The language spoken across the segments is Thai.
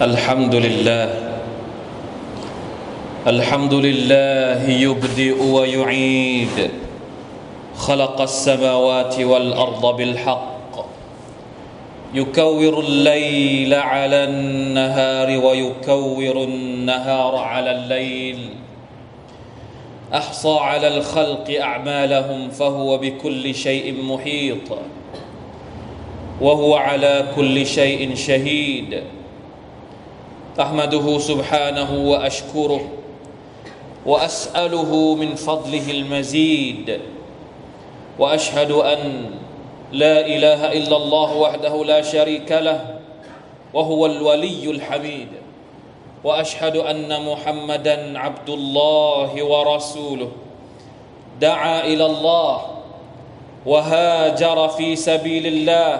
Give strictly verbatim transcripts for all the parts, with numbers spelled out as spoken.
الحمد لله الحمد لله يبدئ ويعيد خلق السماوات والأرض بالحق يكور الليل على النهار ويكور النهار على الليل أحصى على الخلق أعمالهم فهو بكل شيء محيط وهو على كل شيء شهيد أحمده سبحانه وأشكره وأسأله من فضله المزيد وأشهد أن لا إله إلا الله وحده لا شريك له وهو الولي الحميد وأشهد أن محمدًا عبد الله ورسوله دعا إلى الله وهاجر في سبيل الله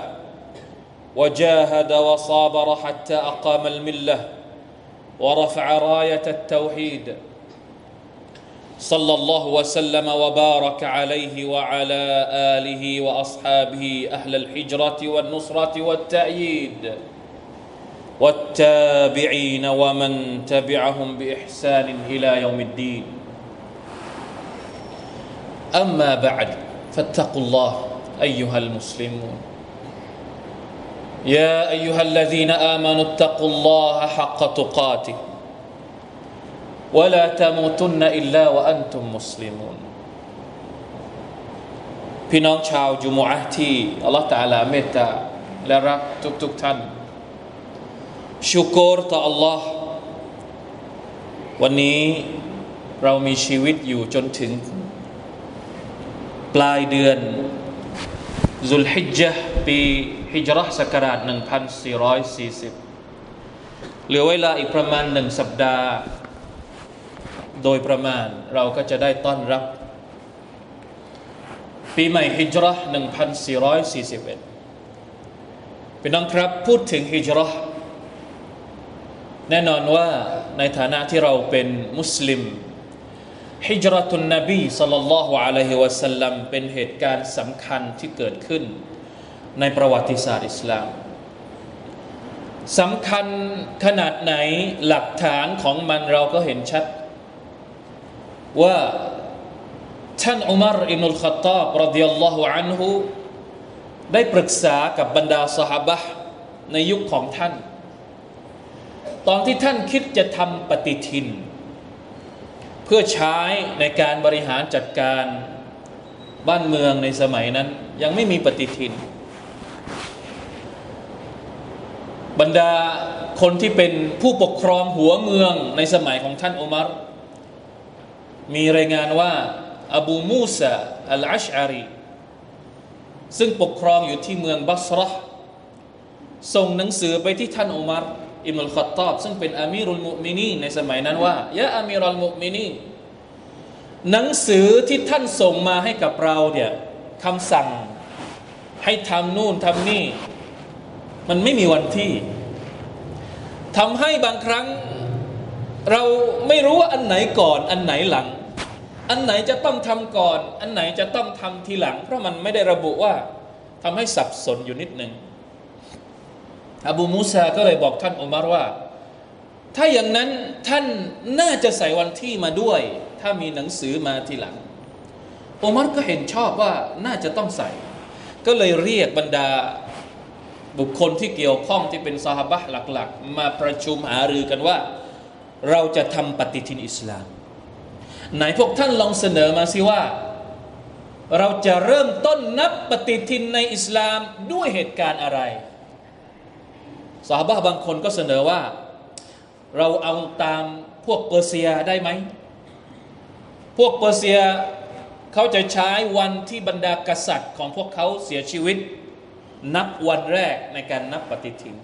وجاهد وصابر حتى أقام الملة ورفع راية التوحيد صلى الله وسلم وبارك عليه وعلى آله وأصحابه أهل الحجرة والنصرة والتأييد والتابعين ومن تبعهم بإحسان إلى يوم الدين أما بعد فاتقوا الله أيها المسلمون يا أيها الذين آمنوا اتقوا الله حق تقاته ولا تموتن إلا وأنتم مسلمون พี่น้องชาวจุมูอะห์ที่อัลเลาะห์ตะอาลาเมตตาและรักทุกๆท่านชูกรต่ออัลเลาะห์วันนี้เรามีชีวิตอยู่จนถึงปลายเดือนซุลฮิจญะห์ปีฮิจเราะห์ศักราชหนึ่งพันสี่ร้อยสี่สิบเหลือเวลาอีกประมาณหนึ่งสัปดาห์โดยประมาณเราก็จะได้ต้อนรับปีใหม่ฮิจเราะห์หนึ่งพันสี่ร้อยสี่สิบเอ็ดพี่น้องครับพูดถึงฮิจเราะห์แน่นอนว่าในฐานะที่เราเป็นมุสลิมฮิจเราะตุนนบีศ็อลลัลลอฮุอะลัยฮิวะซัลลัมเป็นเหตุการณ์สำคัญที่เกิดขึ้นในประวัติศาสตร์อิสลามสำคัญขนาดไหนหลักฐานของมันเราก็เห็นชัดว่าท่านอุมัรอิบนุลค็อฏฏอบรอฎิยัลลอฮุอันฮุได้ปรึกษากับบรรดาซอฮาบะห์ในยุคของท่านตอนที่ท่านคิดจะทำปฏิทินเพื่อใช้ในการบริหารจัดการบ้านเมืองในสมัยนั้นยังไม่มีปฏิทินบรรดาคนที่เป็นผู้ปกครองหัวเมืองในสมัยของท่านอุมัรมีรายงานว่าอบูมูซาอัลอัชอารีซึ่งปกครองอยู่ที่เมืองบัสเราะห์ส่งหนังสือไปที่ท่านอุมัรอิบนุลค็อฏฏอบซึ่งเป็นอามีรุลมุอ์มินีนในสมัยนั้นว่ายะอามีรุลมุอ์มินีนหนังสือที่ท่านส่งมาให้กับเราเนี่ยคำสั่งให้ทำนู่นทำนี่มันไม่มีวันที่ทำให้บางครั้งเราไม่รู้ว่าอันไหนก่อนอันไหนหลังอันไหนจะต้องทำก่อนอันไหนจะต้องทำทีหลังเพราะมันไม่ได้ระบุว่าทำให้สับสนอยู่นิดหนึ่งอบูมูซาก็เลยบอกท่านอุมัรว่าถ้าอย่างนั้นท่านน่าจะใส่วันที่มาด้วยถ้ามีหนังสือมาทีหลังอุมัรก็เห็นชอบว่าน่าจะต้องใส่ก็เลยเรียกบรรดาบุคคลที่เกี่ยวข้องที่เป็นซอฮาบะห์หลักๆมาประชุมหารือกันว่าเราจะทำปฏิทินอิสลามไหนพวกท่านลองเสนอมาสิว่าเราจะเริ่มต้นนับปฏิทินในอิสลามด้วยเหตุการณ์อะไรซอฮาบะห์บางคนก็เสนอว่าเราเอาตามพวกเปอร์เซียได้ไหมพวกเปอร์เซียเขาจะใช้วันที่บรรดากษัตริย์ของพวกเขาเสียชีวิตนับวันแรกในการนับปฏิทิน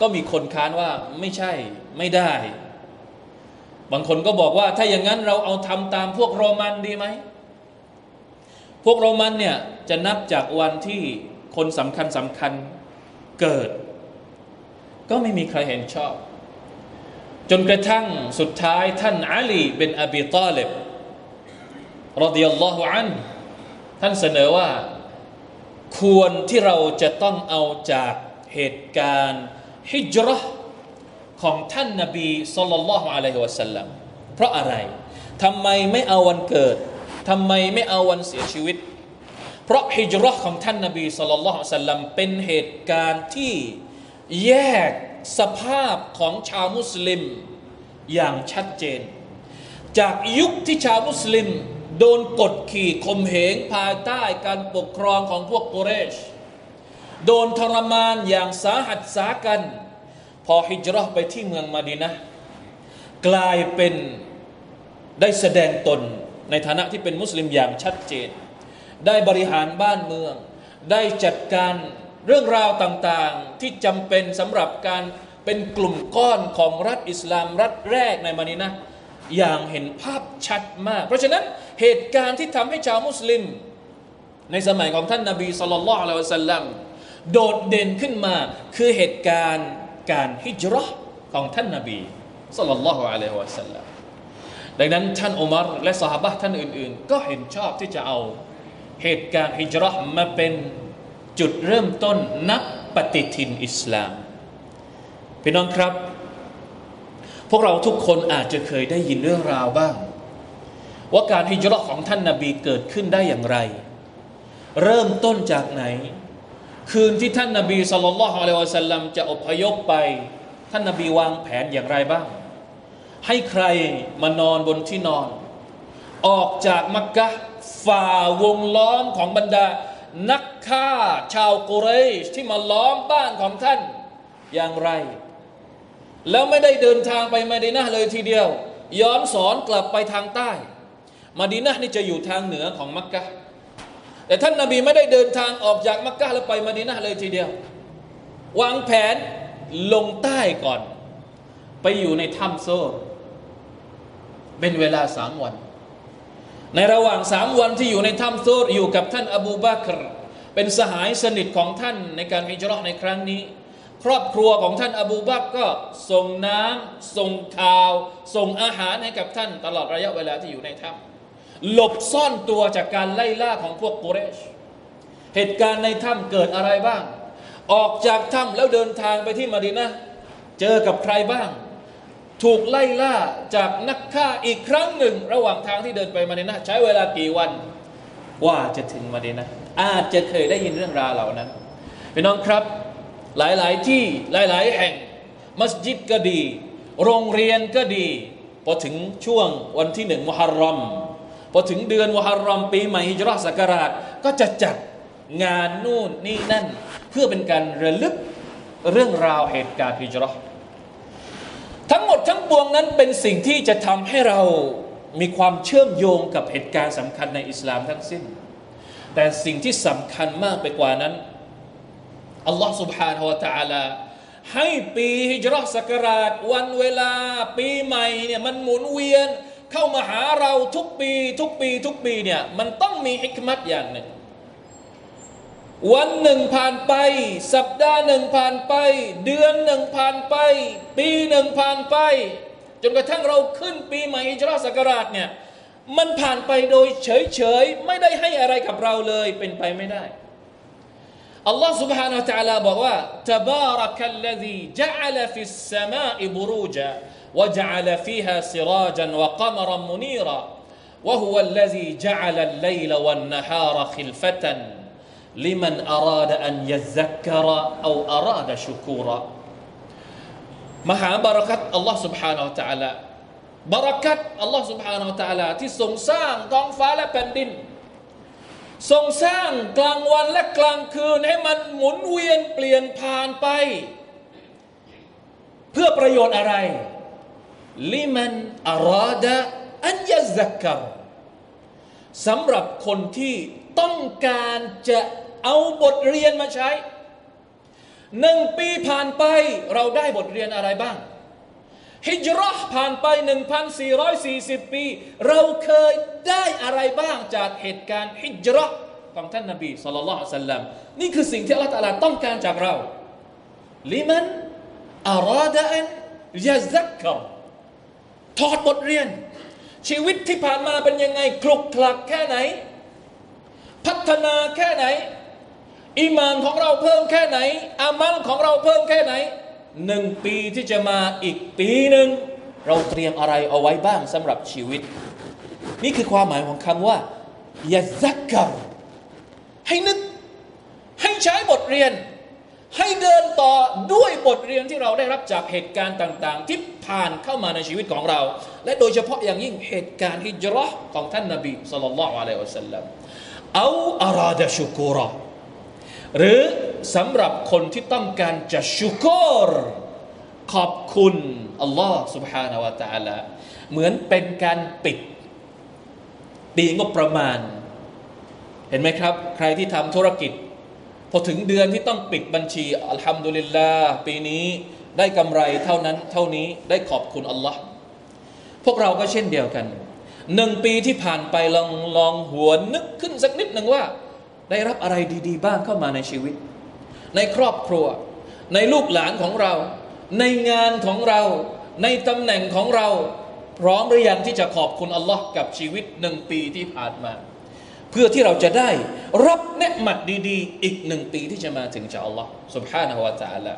ก็มีคนค้านว่าไม่ใช่ไม่ได้บางคนก็บอกว่าถ้าอย่างนั้นเราเอาทำตามพวกโรมันดีไหมพวกโรมันเนี่ยจะนับจากวันที่คนสำคัญสำคัญเกิดก็ไม่มีใครเห็นชอบจนกระทั่งสุดท้ายท่านอาลีบินอบีฏอลิบรอฎิยัลลอฮุอันฮุท่านเสนอว่าควรที่เราจะต้องเอาจากเหตุการณ์ฮิจเราะห์ ของท่านนบีศ็อลลัลลอฮุอะลัยฮิวะซัลลัมเพราะอะไรทำไมไม่เอาวันเกิดทำไมไม่เอาวันเสียชีวิตเพราะฮิจเราะห์ของท่านนบีศ็อลลัลลอฮุอะลัยฮิวะซัลลัมเป็นเหตุการณ์ที่แยกสภาพของชาวมุสลิมอย่างชัดเจนจากยุคที่ชาวมุสลิมโดนกดขี่ข่มเหงภายใต้การปกครองของพวกกุเรชโดนทรมานอย่างสาหัสสากันพอฮิจเราะห์ไปที่เมืองมะดีนะห์กลายเป็นได้แสดงตนในฐานะที่เป็นมุสลิมอย่างชัดเจนได้บริหารบ้านเมืองได้จัดการเรื่องราวต่างๆที่จำเป็นสำหรับการเป็นกลุ่มก้อนของรัฐอิสลามรัฐแรกในมะดีนะห์อย่างเห็นภาพชัดมากเพราะฉะนั้นเหตุการณ์ที่ทำให้ชาวมุสลิมในสมัยของท่านนบีศ็อลลัลลอฮุอะลัยฮิวะซัลลัมโดดเด่นขึ้นมาคือเหตุการณ์การฮิจเราะห์ของท่านนบีศ็อลลัลลอฮุอะลัยฮิวะซัลลัมดังนั้นท่านอุมัรและซอฮาบะห์ท่านอื่นๆก็เห็นชอบที่จะเอาเหตุการณ์ฮิจเราะห์มาเป็นจุดเริ่มต้นนับปฏิทินอิสลามพี่น้องครับพวกเราทุกคนอาจจะเคยได้ยินเรื่องราวบ้างว่าการฮิจเราะห์ของท่านนบีเกิดขึ้นได้อย่างไรเริ่มต้นจากไหนคืนที่ท่านนบีศ็อลลัลลอฮุอะลัยฮิวะซัลลัมจะอพยพไปท่านนบีวางแผนอย่างไรบ้างให้ใครมานอนบนที่นอนออกจากมักกะฮ์ฝ่าวงล้อมของบรรดานักฆ่าชาวกุเรชที่มาล้อมบ้านของท่านอย่างไรแล้วไม่ได้เดินทางไปมะดีนะห์เลยทีเดียวย้อนสอนกลับไปทางใต้มะดีนะห์นี่จะอยู่ทางเหนือของมักกะฮ์แต่ท่านนบีไม่ได้เดินทางออกจากมักกะฮ์แล้วไปมะดีนะห์เลยทีเดียววางแผนลงใต้ก่อนไปอยู่ในถ้ำโซ่เป็นเวลาสามวันในระหว่างสามวันที่อยู่ในถ้ำโซ่อยู่กับท่านอบูบักรเป็นสหายสนิทของท่านในการฮิจเราะห์ในครั้งนี้ครอบครัวของท่านอบูบักรก็ส่งน้ำส่งข่าวส่งอาหารให้กับท่านตลอดระยะเวลาที่อยู่ในถ้ำหลบซ่อนตัวจากการไล่ล่าของพวกกุเรชเหตุการณ์ในถ้ำเกิดอะไรบ้างออกจากถ้ำแล้วเดินทางไปที่มะดีนะห์เจอกับใครบ้างถูกไล่ล่าจากนักฆ่าอีกครั้งหนึ่งระหว่างทางที่เดินไปมะดีนะห์ใช้เวลากี่วันว่าจะถึงมะดีนะห์อาจจะเคยได้ยินเรื่องราวเหล่านั้นพี่น้องครับหลายๆที่หลายๆแห่งมัสยิดก็ดีโรงเรียนก็ดีพอถึงช่วงวันที่หนึ่งมุฮัรรอมพอถึงเดือนมุฮัรรอมปีใหม่ฮิจเราะห์ศักราชก็จะจัดงานนู่นนี่นั่นเพื่อเป็นการระลึกเรื่องราวเหตุการณ์ฮิจเราะห์ทั้งหมดทั้งปวงนั้นเป็นสิ่งที่จะทำให้เรามีความเชื่อมโยงกับเหตุการณ์สำคัญในอิสลามทั้งสิ้นแต่สิ่งที่สำคัญมากไปกว่านั้นอัลลอฮฺ سبحانه และ تعالى ให้ปีฮิจเราะห์ศักราชวันเวลาปีใหม่เนี่ยมันหมุนเวียนเข้ามาหาเราทุกปีทุกปีทุกปีเนี่ยมันต้องมีฮิกมัตอย่างหนึ่งวันหนึ่งผ่านไปสัปดาห์หนึ่งผ่านไปเดือนหนึ่งผ่านไปปีหนึ่งผ่านไปจนกระทั่งเราขึ้นปีใหม่ฮิจเราะห์ศักราชเนี่ยมันผ่านไปโดยเฉยๆไม่ได้ให้อะไรกับเราเลยเป็นไปไม่ได้อัลลอฮฺ سبحانه และ تعالى บอกว่า تبارك الذي جعل في السماء بروجا وجعل فيها سراجا وقمرا منيرا وهو الذي جعل الليل والنهار خلفة لمن أراد أن يذكر أو أراد شكورا มหาบารักัตอัลลอฮฺ سبحانه และ تعالى บารักัตอัลลอฮฺ سبحانه และ تعالى ที่ทรงสร้างท้องฟ้าและแผ่นดินทรงสร้างกลางวันและกลางคืนให้มันหมุนเวียนเปลี่ยนผ่านไปเพื่อประโยชน์อะไรลิมันอาราดะอันยัซกะรสำหรับคนที่ต้องการจะเอาบทเรียนมาใช้หนึ่งปีผ่านไปเราได้บทเรียนอะไรบ้างฮิจเราะห์ผ่านไป หนึ่งพันสี่ร้อยสี่สิบ ปีเราเคยได้อะไรบ้างจากเหตุการณ์ฮิจเราะห์ของท่านนบีศ็อลลัลลอฮุอะลัยฮิวะซัลลัมนี่คือสิ่งที่อัลเลาะห์ตะอาลาต้องการจากเราลิมันอราดะอันยัซกะรถอดบทเรียนชีวิตที่ผ่านมาเป็นยังไงคลุกคลักแค่ไหนพัฒนาแค่ไหนอีหม่านของเราเพิ่มแค่ไหนอามัลของเราเพิ่มแค่ไหน หนึ่งปีที่จะมาอีกปีหนึ่งเราเตรียมอะไรเอาไว้บ้างสำหรับชีวิตนี่คือความหมายของคำว่ายะซักกับให้นึกให้ใช้บทเรียนให้เดินต่อด้วยบทเรียนที่เราได้รับจากเหตุการณ์ต่างๆที่ผ่านเข้ามาในชีวิตของเราและโดยเฉพาะอย่างยิ่งเหตุการณ์ฮิจเราะห์ของท่านนบีศ็อลลัลลอฮุอะลัยฮิวะซัลลัมเอาอาราดะชุกูเราะห์หรือสำหรับคนที่ต้องการจะชุกูรขอบคุณอัลลอฮ์ سبحانه และ تعالى เหมือนเป็นการปิดปีงบประมาณเห็นไหมครับใครที่ทำธุรกิจพอถึงเดือนที่ต้องปิดบัญชีอัลฮัมดุลิลลาห์ปีนี้ได้กำไรเท่านั้นเท่านี้ได้ขอบคุณอัลลอฮ์พวกเราก็เช่นเดียวกันหนึ่งปีที่ผ่านไปลองลองหวนนึกขึ้นสักนิดหนึ่งว่าได้รับอะไรดีๆบ้างเข้ามาในชีวิตในครอบครัวในลูกหลานของเราในงานของเราในตำแหน่งของเราพร้อมหรือยังที่จะขอบคุณอัลลอฮ์กับชีวิตหนึ่งปีที่ผ่านมาเพื่อที่เราจะได้รับเนืหมัดดีๆอีกหนึ่งปีที่จะมาถึงจากอัลลอฮ์ سبحانه และ تعالى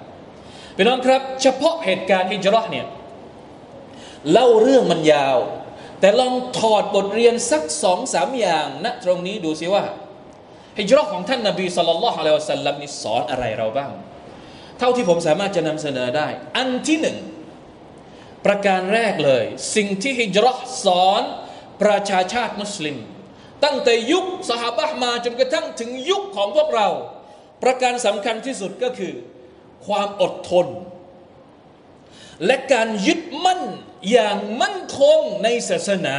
พี่น้องครับเฉพาะเหตุการณ์ฮิจเราะห์เนี่ยเล่าเรื่องมันยาวแต่ลองถอดบทเรียนสัก สองถึงสาม อย่างณนะตรงนี้ดูสิว่าฮิจเราะห์ของท่านนบีศ็อลลัลลอฮุอะลัยฮิวะซัลลัมนี่สอนอะไรเราบ้างเท่าที่ผมสามารถจะนำเสนอได้อันที่หนึ่งประการแรกเลยสิ่งที่ฮิจเราะห์สอนประชาชาติมุสลิมตั้งแต่ยุคซอฮาบะห์มาจนกระทั่งถึงยุคของพวกเราประการสำคัญที่สุดก็คือความอดทนและการยึดมั่นอย่างมั่นคงในศาสนา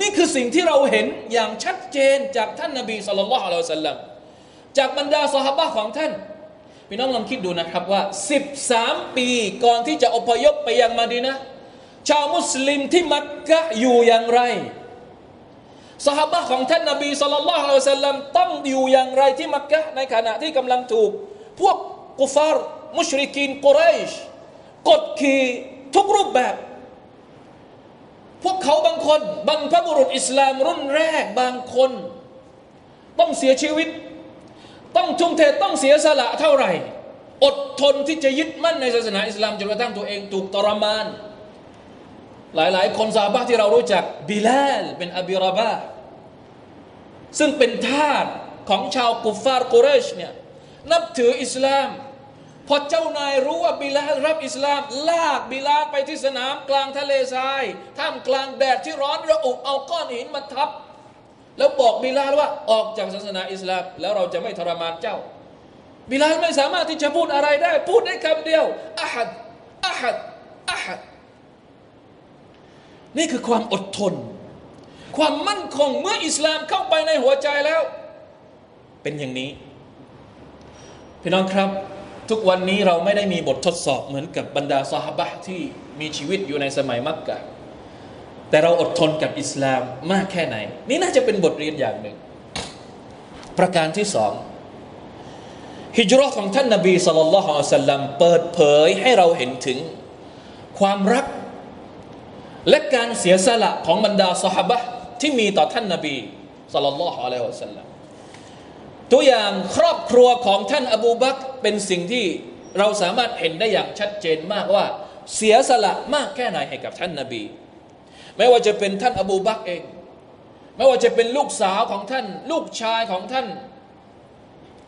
นี่คือสิ่งที่เราเห็นอย่างชัดเจนจากท่านนบีศ็อลลัลลอฮุอะลัยฮิวะซัลลัมจากบรรดาซอฮาบะห์ของท่านพี่น้องลองคิดดูนะครับว่าสิบสามปีก่อนที่จะอพยพไปยังมะดีนะห์ชาวมุสลิมที่มักกะฮ์อยู่อย่างไรซอฮาบะห์ของท่านนบีศ็อลลัลลอฮุอะลัยฮิวะซัลลัมต้องอยู่อย่างไรที่มักกะฮ์ในขณะที่กำลังถูกพวกกุฟาร์มุชริกีนกุเรชกดขี่ทุกรูปแบบพวกเขาบางคนบรรพบุรุษอิสลามรุ่นแรกบางคนต้องเสียชีวิตต้องทุ่มเทต้องเสียสละเท่าไหร่อดทนที่จะยึดมั่นในศาสนาอิสลามจนกระทั่งตัวเองถูกทรมานหลายๆคนซอฮาบะห์ที่เรารู้จักบิลาลเป็นอบีรอบาห์ซึ่งเป็นทาสของชาวกุฟฟาร์กุเรชเนี่ยนับถืออิสลามพอเจ้านายรู้ว่าบิลาลรับอิสลามลากบิลาลไปที่สนามกลางทะเลทรายท่ามกลางแดดที่ร้อนระอุเอาก้อนหินมาทับแล้วบอกบิลาลว่าออกจากศาสนาอิสลามแล้วเราจะไม่ทรมานเจ้าบิลาลไม่สามารถที่จะพูดอะไรได้พูดได้คำเดียวอะฮัดอะฮัดอะฮัดนี่คือความอดทนความมั่นคงเมื่ออิสลามเข้าไปในหัวใจแล้วเป็นอย่างนี้พี่น้องครับทุกวันนี้เราไม่ได้มีบททดสอบเหมือนกับบรรดาซอฮาบะห์ที่มีชีวิตอยู่ในสมัยมักกะฮ์แต่เราอดทนกับอิสลามมากแค่ไหนนี่น่าจะเป็นบทเรียนอย่างหนึ่งประการที่สองฮิจเราะห์ของท่านนบีศ็อลลัลลอฮุอะลัยฮิวะซัลลัมเปิดเผยให้เราเห็นถึงความรักและการเสียสละของบรรดาซอฮาบะห์ที่มีต่อท่านนบีศ็อลลัลลอฮุอะลัยฮิวะซัลลัมตัวอย่างครอบครัวของท่านอบูบักรเป็นสิ่งที่เราสามารถเห็นได้อย่างชัดเจนมากว่าเสียสละมากแค่ไหนให้กับท่านนบีไม่ว่าจะเป็นท่านอบูบักรเองไม่ว่าจะเป็นลูกสาวของท่านลูกชายของท่าน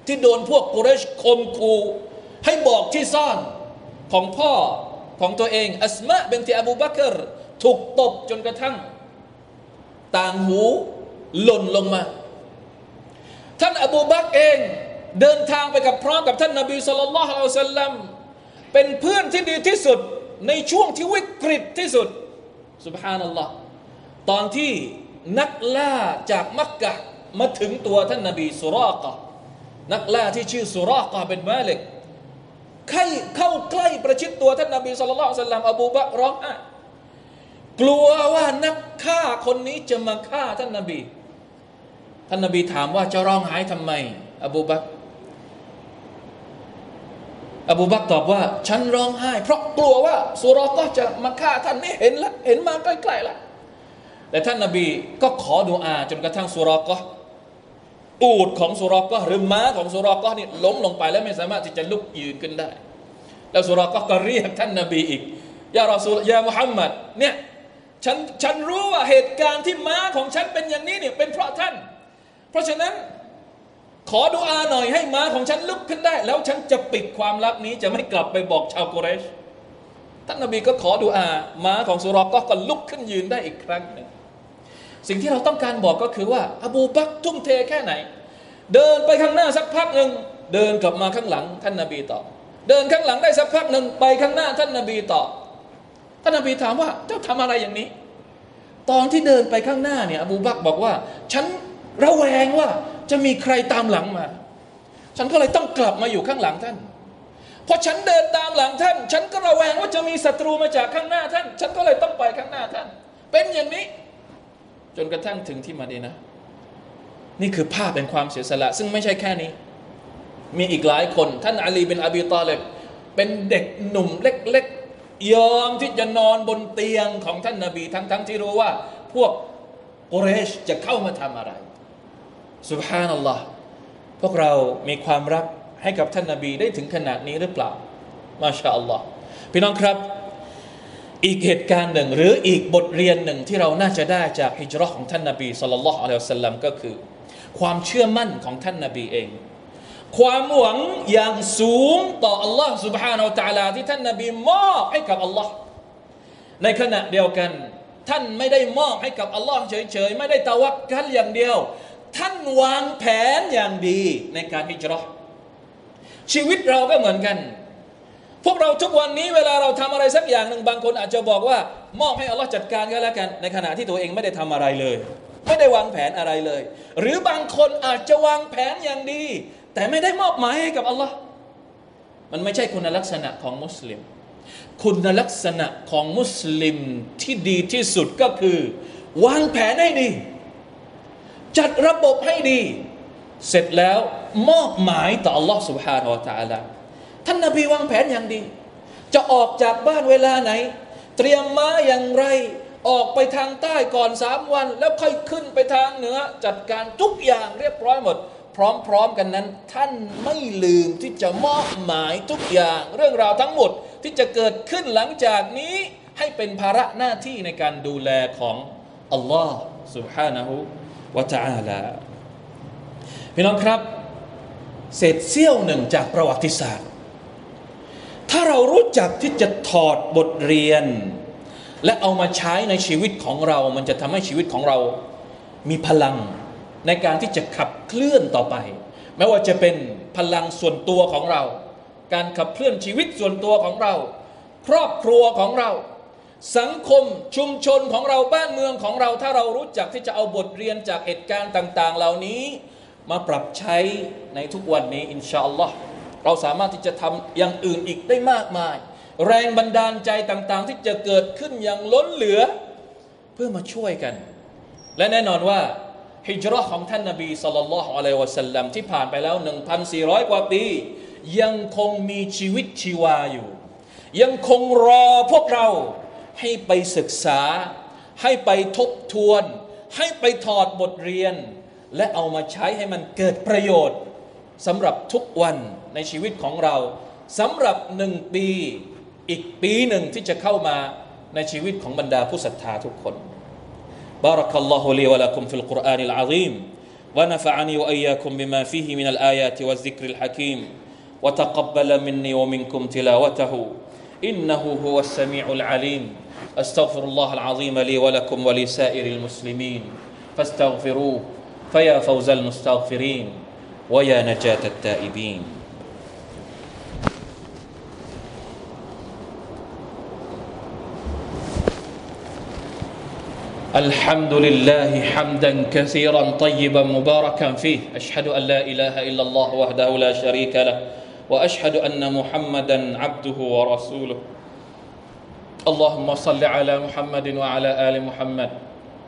ที่โดนพวกกุเรชข่มขู่ให้บอกที่ซ่อนของพ่อของตัวเองอัสมาบินติอบูบักรถูกตบจนกระทั่งต่างหูหล่นลงมาท่านอบูบักรเองเดินทางไปกับพร้อมกับท่านนบีศ็อลลัลลอฮุอะลัยฮิวะซัลลัมเป็นเพื่อนที่ดีที่สุดในช่วงที่วิกฤตที่สุดซุบฮานัลลอฮ์ตอนที่นักล่าจากมักกะฮ์มาถึงตัวท่านนบีซุรากะห์นักล่าที่ชื่อซุรากะห์บินมาลิกเข้าใกล้ประชิดตัวท่านนบีศ็อลลัลลอฮุอะลัยฮิวะซัลลัมอบูบักรร้องไห้กลัวว่านักฆ่าคนนี้จะมาฆ่าท่านนบีท่านนบีถามว่าจะร้องไห้ทำไมอบูบักรอบูบักรตอบว่าฉันร้องไห้เพราะกลัวว่าซุรากะห์จะมาฆ่าท่านนี่เห็นแล้วเห็นมาใกล้ๆแล้วแต่ท่านนบีก็ขอดุอาจนกระทั่งซุรากะห์อูฐของซุรากะห์หรือม้าของซุรากะห์นี่ล้มลงไปและไม่สามารถที่จะลุกยืนขึ้นได้ แล้วสุรากะก็เรียกท่านนบีอีกยารอซูลยามุฮัมมัดเนี่ยฉันฉันรู้ว่าเหตุการณ์ที่ม้าของฉันเป็นอย่างนี้เนี่ยเป็นเพราะท่านเพราะฉะนั้นขอดุอาหน่อยให้ม้าของฉันลุกขึ้นได้แล้วฉันจะปิดความลับนี้จะไม่กลับไปบอกชาวกุเรชท่านนบีก็ขอดุอาม้าของสุรากะก็ลุกขึ้นยืนได้อีกครั้งหนึ่งสิ่งที่เราต้องการบอกก็คือว่าอบูบักรทุ่มเทแค่ไหนเดินไปข้างหน้าสักพักหนึ่งเดินกลับมาข้างหลังท่านนบีต่อเดินข้างหลังได้สักพักหนึ่งไปข้างหน้าท่านนบีต่อท่านนบีถามว่าเจ้าทำอะไรอย่างนี้ตอนที่เดินไปข้างหน้าเนี่ยอบูบักรบอกว่าฉันระแวงว่าจะมีใครตามหลังมาฉันก็เลยต้องกลับมาอยู่ข้างหลังท่านพอฉันเดินตามหลังท่านฉันก็ระแวงว่าจะมีศัตรูมาจากข้างหน้าท่านฉันก็เลยต้องไปข้างหน้าท่านเป็นอย่างนี้จนกระทั่งถึงที่มาดีนะนี่คือภาพเป็นความเสียสละซึ่งไม่ใช่แค่นี้มีอีกหลายคนท่านอาลีบินอบีฏอลิบเป็นเด็กหนุ่มเล็กๆยอมที่จะนอนบนเตียงของท่านนบีทั้งๆที่รู้ว่าพวกกุเรชจะเข้ามาทำอะไรซุบฮานัลลอฮ์พวกเรามีความรักให้กับท่านนบีได้ถึงขนาดนี้หรือเปล่ามาชาอัลลอฮ์พี่น้องครับอีกเหตุการณ์หนึ่งหรืออีกบทเรียนหนึ่งที่เราน่าจะได้จากฮิจเราะห์ของท่านนบีศ็อลลัลลอฮุอะลัยฮิวะซัลลัมก็คือความเชื่อมั่นของท่านนบีเองความหวังอย่างสูงต่อ Allah سبحانه และ تعالى ที่ท่านนบีมอบให้กับ Allah ในขณะเดียวกันท่านไม่ได้มอบให้กับ Allah เฉยๆไม่ได้ตะวักกัลอย่างเดียวท่านวางแผนอย่างดีในการฮิจเราะห์ชีวิตเราก็เหมือนกันพวกเราทุกวันนี้เวลาเราทำอะไรสักอย่างหนึ่งบางคนอาจจะบอกว่ามอบให้อัลลอฮ์จัดการก็แล้วกันในขณะที่ตัวเองไม่ได้ทำอะไรเลยไม่ได้วางแผนอะไรเลยหรือบางคนอาจจะวางแผนอย่างดีแต่ไม่ได้มอบหมายให้กับอัลลอฮ์มันไม่ใช่คุณลักษณะของมุสลิมคุณลักษณะของมุสลิมที่ดีที่สุดก็คือวางแผนให้ดีจัดระบบให้ดีเสร็จแล้วมอบหมายต่ออัลลอฮ์ سبحانه และ تعالىท่านนบีวางแผนอย่างดีจะออกจากบ้านเวลาไหนเตรียมม้าอย่างไรออกไปทางใต้ก่อนสามวันแล้วค่อยขึ้นไปทางเหนือจัดการทุกอย่างเรียบร้อยหมดพร้อมๆกันนั้นท่านไม่ลืมที่จะมอบหมายทุกอย่างเรื่องราวทั้งหมดที่จะเกิดขึ้นหลังจากนี้ให้เป็นภาระหน้าที่ในการดูแลของอัลลอฮ์ سبحانه และ تعالى พี่น้องครับเศษเสี้ยวหนึ่งจากประวัติศาสตร์ถ้าเรารู้จักที่จะถอดบทเรียนและเอามาใช้ในชีวิตของเรามันจะทำให้ชีวิตของเรามีพลังในการที่จะขับเคลื่อนต่อไปไม่ว่าจะเป็นพลังส่วนตัวของเราการขับเคลื่อนชีวิตส่วนตัวของเราครอบครัวของเราสังคมชุมชนของเราบ้านเมืองของเราถ้าเรารู้จักที่จะเอาบทเรียนจากเหตุการณ์ต่างๆเหล่านี้มาปรับใช้ในทุกวันนี้อินชาอัลลอฮ์เราสามารถที่จะทำอย่างอื่นอีกได้มากมายแรงบันดาลใจต่างๆที่จะเกิดขึ้นอย่างล้นเหลือเพื่อมาช่วยกันและแน่นอนว่าฮิจเราะห์ของท่านนบีศ็อลลัลลอฮุอะลัยฮิวะซัลลัมที่ผ่านไปแล้ว หนึ่งพันสี่ร้อย กว่าปียังคงมีชีวิตชีวาอยู่ยังคงรอพวกเราให้ไปศึกษาให้ไปทบทวนให้ไปถอดบทเรียนและเอามาใช้ให้มันเกิดประโยชน์สำหรับทุกวันในชีวิตของเราสำหรับหนึ่งปีอีกปีหนึ่งที่จะเข้ามาในชีวิตของบรรดาผู้ศรัทธาทุกคนบารักัลลอฮุลีวะลากุมฟิลกุรอานิลอะซีมวะนะฟะอะนีวะอียาคุมบิมาฟีฮิมินัลอายาติวัซซิกริลฮะกีมวะตะกับบะละมินนีวะมินกุมติลาวะตะฮูอินนะฮูฮุวัสสะมีอุลอะลีมอัสตัฆฟิรุลลอฮุลอะซีมลีวะลากุมวะลิซาอิริลมุสลิมีนฟัสตัฆฟิรูฟะยาฟาวซัลมุสตัฆฟิรีนวะยานะญาตัตตาอิบีนالحمد لله حمدا كثيرا طيبا مباركا فيه أشهد أن لا إله إلا الله وحده لا شريك له وأشهد أن محمدا عبده ورسوله اللهم صل على محمد وعلى آل محمد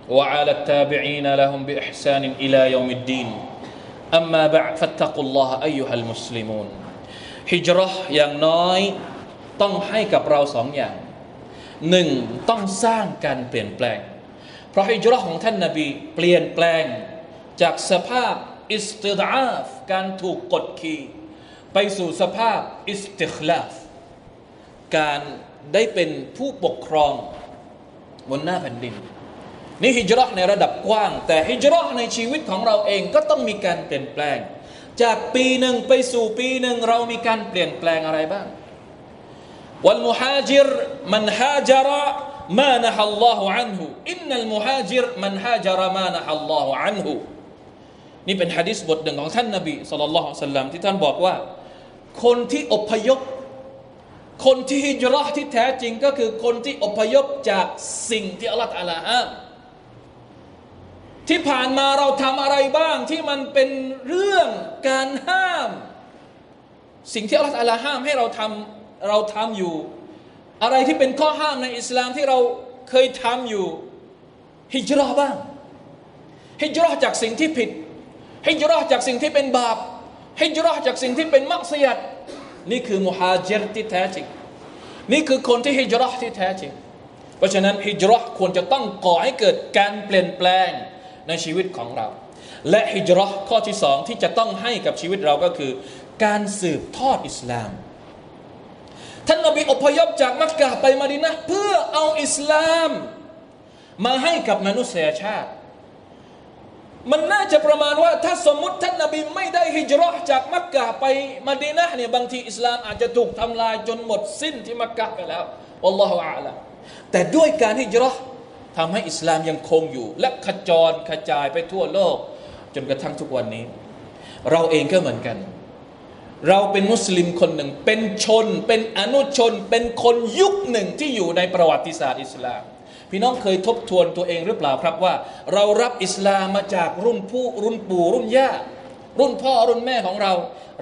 وعلى التابعين لهم بإحسان إلى يوم الدين أما بعد فاتقوا الله أيها المسلمون هجرة อย่างน้อยต้องให้กับเราสองอย่างหนึ่งต้องสร้างการเปลี่ยนแปลงเพราะฮิจเราะห์ของท่านนบีเปลี่ยนแปลงจากสภาพอิสติดอาฟการถูกกดขี่ไปสู่สภาพอิสติคลาฟ การได้เป็นผู้ปกครองบนหน้าแผ่นดินนี่ฮิจเราะห์ในระดับกว้างแต่ฮิจเราะห์ในชีวิตของเราเองก็ต้องมีการเปลี่ยนแปลงจากปีหนึ่งไปสู่ปีหนึ่งเรามีการเปลี่ยนแปลงอะไรบ้างวัลมุฮาจิรมันฮาจาระมานะฮัลลอฮุอันฮุอินนัลมุฮาจิรมันฮาจาระมานะฮัลลอฮุอันฮุนี่เป็นหะดีษบทหนึ่งของท่านนบีศ็อลลัลลอฮุอะลัยฮิวะซัลลัมที่ท่านบอกว่าคนที่อพยพคนที่ฮิจเราะห์ที่แท้จริงก็คือคนที่อพยพจากสิ่งที่อัลเลาะห์ตะอาลาห้ามที่ผ่านมาเราทำอะไรบ้างที่มันเป็นเรื่องการห้ามสิ่งที่อัลเลาะห์ตะอาลาห้ามให้เราทำเราทำอยู่อะไรที่เป็นข้อห้ามในอิสลามที่เราเคยทำอยู่ฮิจเราะห์บ้างฮิจเราะห์จากสิ่งที่ผิดฮิจเราะห์จากสิ่งที่เป็นบาปฮิจเราะห์จากสิ่งที่เป็นมักซิยัตนี่คือมุฮาจิรที่แท้จริงนี่คือคนที่ฮิจเราะห์ที่แท้จริงเพราะฉะนั้นฮิจเราะห์ควรจะต้องก่อให้เกิดการเปลี่ยนแปลงในชีวิตของเราและฮิจเราะห์ข้อที่สองที่จะต้องให้กับชีวิตเราก็คือการสืบทอดอิสลามท่านนบีอพยพจากมักกะฮ์ไปมะดีนะห์เพื่อเอาอิสลามมาให้กับมนุษยชาติมันน่าจะประมาณว่าถ้าสมมุติท่านนบีไม่ได้ฮิจเราะห์จากมักกะฮ์ไปมะดีนะห์เนี่ยบางทีอิสลามอาจจะถูกทำลายจนหมดสิ้นที่มักกะฮ์ไปแล้ววัลลอฮุอะอ์ลัมแต่ด้วยการฮิจเราะห์ทำให้อิสลามยังคงอยู่และขจรกระจายไปทั่วโลกจนกระทั่งทุกวันนี้เราเองก็เหมือนกันเราเป็นมุสลิมคนหนึ่งเป็นชนเป็นอนุชนเป็นคนยุคหนึ่งที่อยู่ในประวัติศาสตร์อิสลามพี่น้องเคยทบทวนตัวเองหรือเปล่าครับว่าเรารับอิสลามมาจากรุ่นผู้รุ่นปู่รุ่นย่ารุ่นพ่อรุ่นแม่ของเรา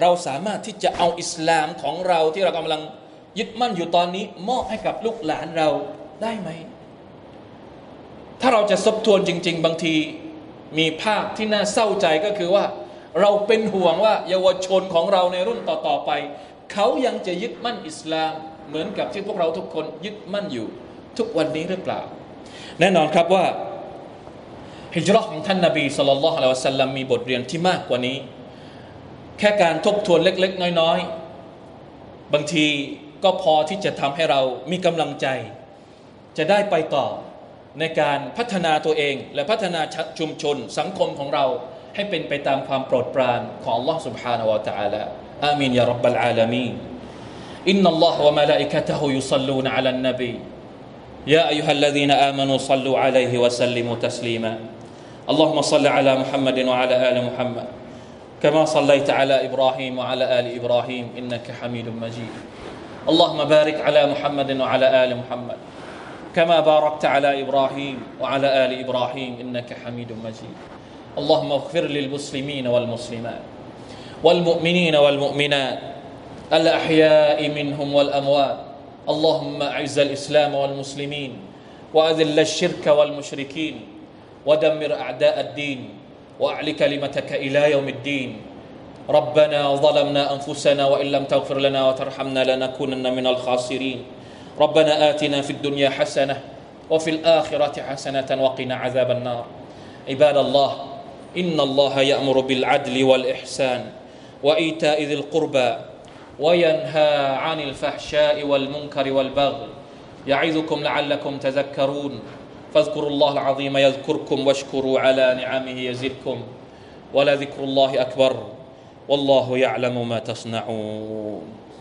เราสามารถที่จะเอาอิสลามของเราที่เรากำลังยึดมั่นอยู่ตอนนี้มอบให้กับลูกหลานเราได้ไหมถ้าเราจะทบทวนจริงๆบางทีมีภาพที่น่าเศร้าใจก็คือว่าเราเป็นห่วงว่าเยาวชนของเราในรุ่นต่อๆไปเขายังจะยึดมั่นอิสลามเหมือนกับที่พวกเราทุกคนยึดมั่นอยู่ทุกวันนี้หรือเปล่าแน่นอนครับว่าฮิจเราะห์ของท่านนบีศ็อลลัลลอฮุอะลัยฮิวะซัลลัมมีบทเรียนที่มากกว่านี้แค่การทบทวนเล็กๆน้อยๆบางทีก็พอที่จะทำให้เรามีกำลังใจจะได้ไปต่อในการพัฒนาตัวเองและพัฒนาชุมชนสังคมของเราให้เป็นไปตามความโปรดปรานของ Allah Subhanahu wa Taala อามินยาร็อบบัลอาลามีนอินนัลลอฮะวะมะลาอิกะตะฮุยุศ็อลลูนอะลันนบียาอัยยูฮัลลซีนาอามะนูศ็อลลูอะลัยฮิวะซัลลิมูตัสลีมาอัลลอฮุมมะศ็อลลิอะลามุฮัมมัดวะอะลาอาลิมุฮัมมัดกะมาศ็อลลัยตะอะลาอิบรอฮีมวะอะลาอาลิอิบรอฮีมอินนะกะฮะมีดุมมะจีดอัลลอฮุมมะบาริกอะลามุฮัมมัดวะอะลาอาลิมุฮัมมัดكما باركت على إبراهيم وعلى آل إبراهيم إنك حميد مجيد اللهم اغفر للمسلمين والمسلمات والمؤمنين والمؤمنات الأحياء منهم والأموات اللهم أعز الإسلام والمسلمين وأذل الشرك والمشركين ودمر أعداء الدين وأعل كلمتك إلى يوم الدين ربنا ظلمنا أنفسنا وإن لم تغفر لنا وترحمنا لنكونن من الخاسرين ربنا آتنا في الدنيا حسنة وفي الآخرة حسنة وقنا عذاب النار عباد الله إن الله يأمر بالعدل والإحسان وإيتاء ذي القربى وينهى عن الفحشاء والمنكر والبغي يعظكم لعلكم تذكرون فاذكروا الله العظيم يذكركم واشكروا على نعمه يزدكم ولذكر الله أكبر والله يعلم ما تصنعون